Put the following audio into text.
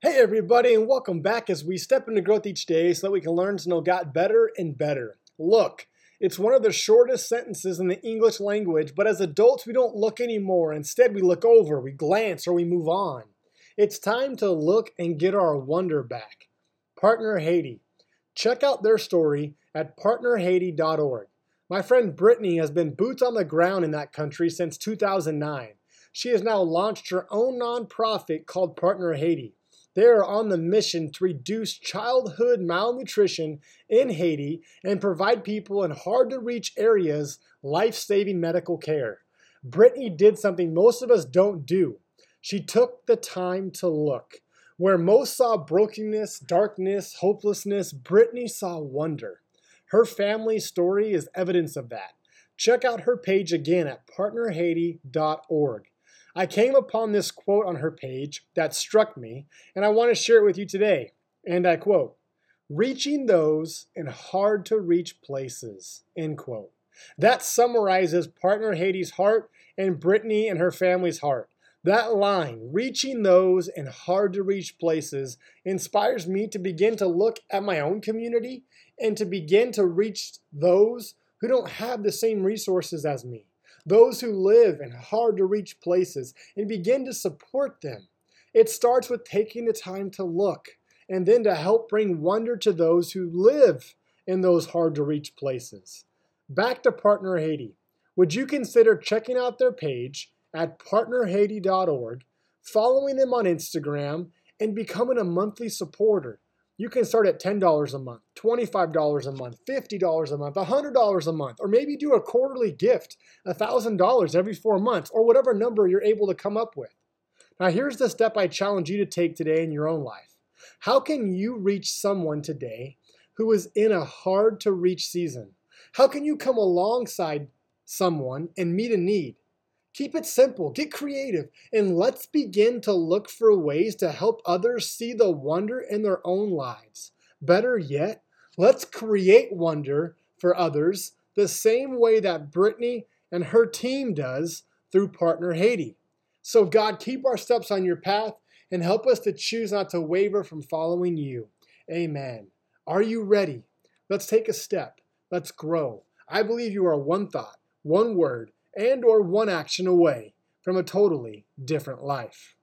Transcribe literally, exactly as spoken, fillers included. Hey everybody, and welcome back as we step into growth each day so that we can learn to know God better and better. Look, it's one of the shortest sentences in the English language, but as adults we don't look anymore. Instead we look over, we glance, or we move on. It's time to look and get our wonder back. Partner Haiti. Check out their story at partner haiti dot org. My friend Brittany has been boots on the ground in that country since two thousand nine. She has now launched her own nonprofit called Partner Haiti. They are on the mission to reduce childhood malnutrition in Haiti and provide people in hard-to-reach areas life-saving medical care. Brittany did something most of us don't do. She took the time to look. Where most saw brokenness, darkness, hopelessness, Brittany saw wonder. Her family story is evidence of that. Check out her page again at partner haiti dot org. I came upon this quote on her page that struck me, and I want to share it with you today. And I quote, "Reaching those in hard-to-reach places," end quote. That summarizes Partner Haiti's heart and Brittany and her family's heart. That line, reaching those in hard-to-reach places, inspires me to begin to look at my own community and to begin to reach those who don't have the same resources as me. Those who live in hard-to-reach places, and begin to support them. It starts with taking the time to look and then to help bring wonder to those who live in those hard-to-reach places. Back to Partner Haiti. Would you consider checking out their page at partner haiti dot org, following them on Instagram, and becoming a monthly supporter? You can start at ten dollars a month, twenty-five dollars a month, fifty dollars a month, one hundred dollars a month, or maybe do a quarterly gift, one thousand dollars every four months, or whatever number you're able to come up with. Now here's the step I challenge you to take today in your own life. How can you reach someone today who is in a hard-to-reach season? How can you come alongside someone and meet a need? Keep it simple, get creative, and let's begin to look for ways to help others see the wonder in their own lives. Better yet, let's create wonder for others the same way that Brittany and her team does through Partner Haiti. So God, keep our steps on your path and help us to choose not to waver from following you. Amen. Are you ready? Let's take a step. Let's grow. I believe you are one thought, one word, and or one action away from a totally different life.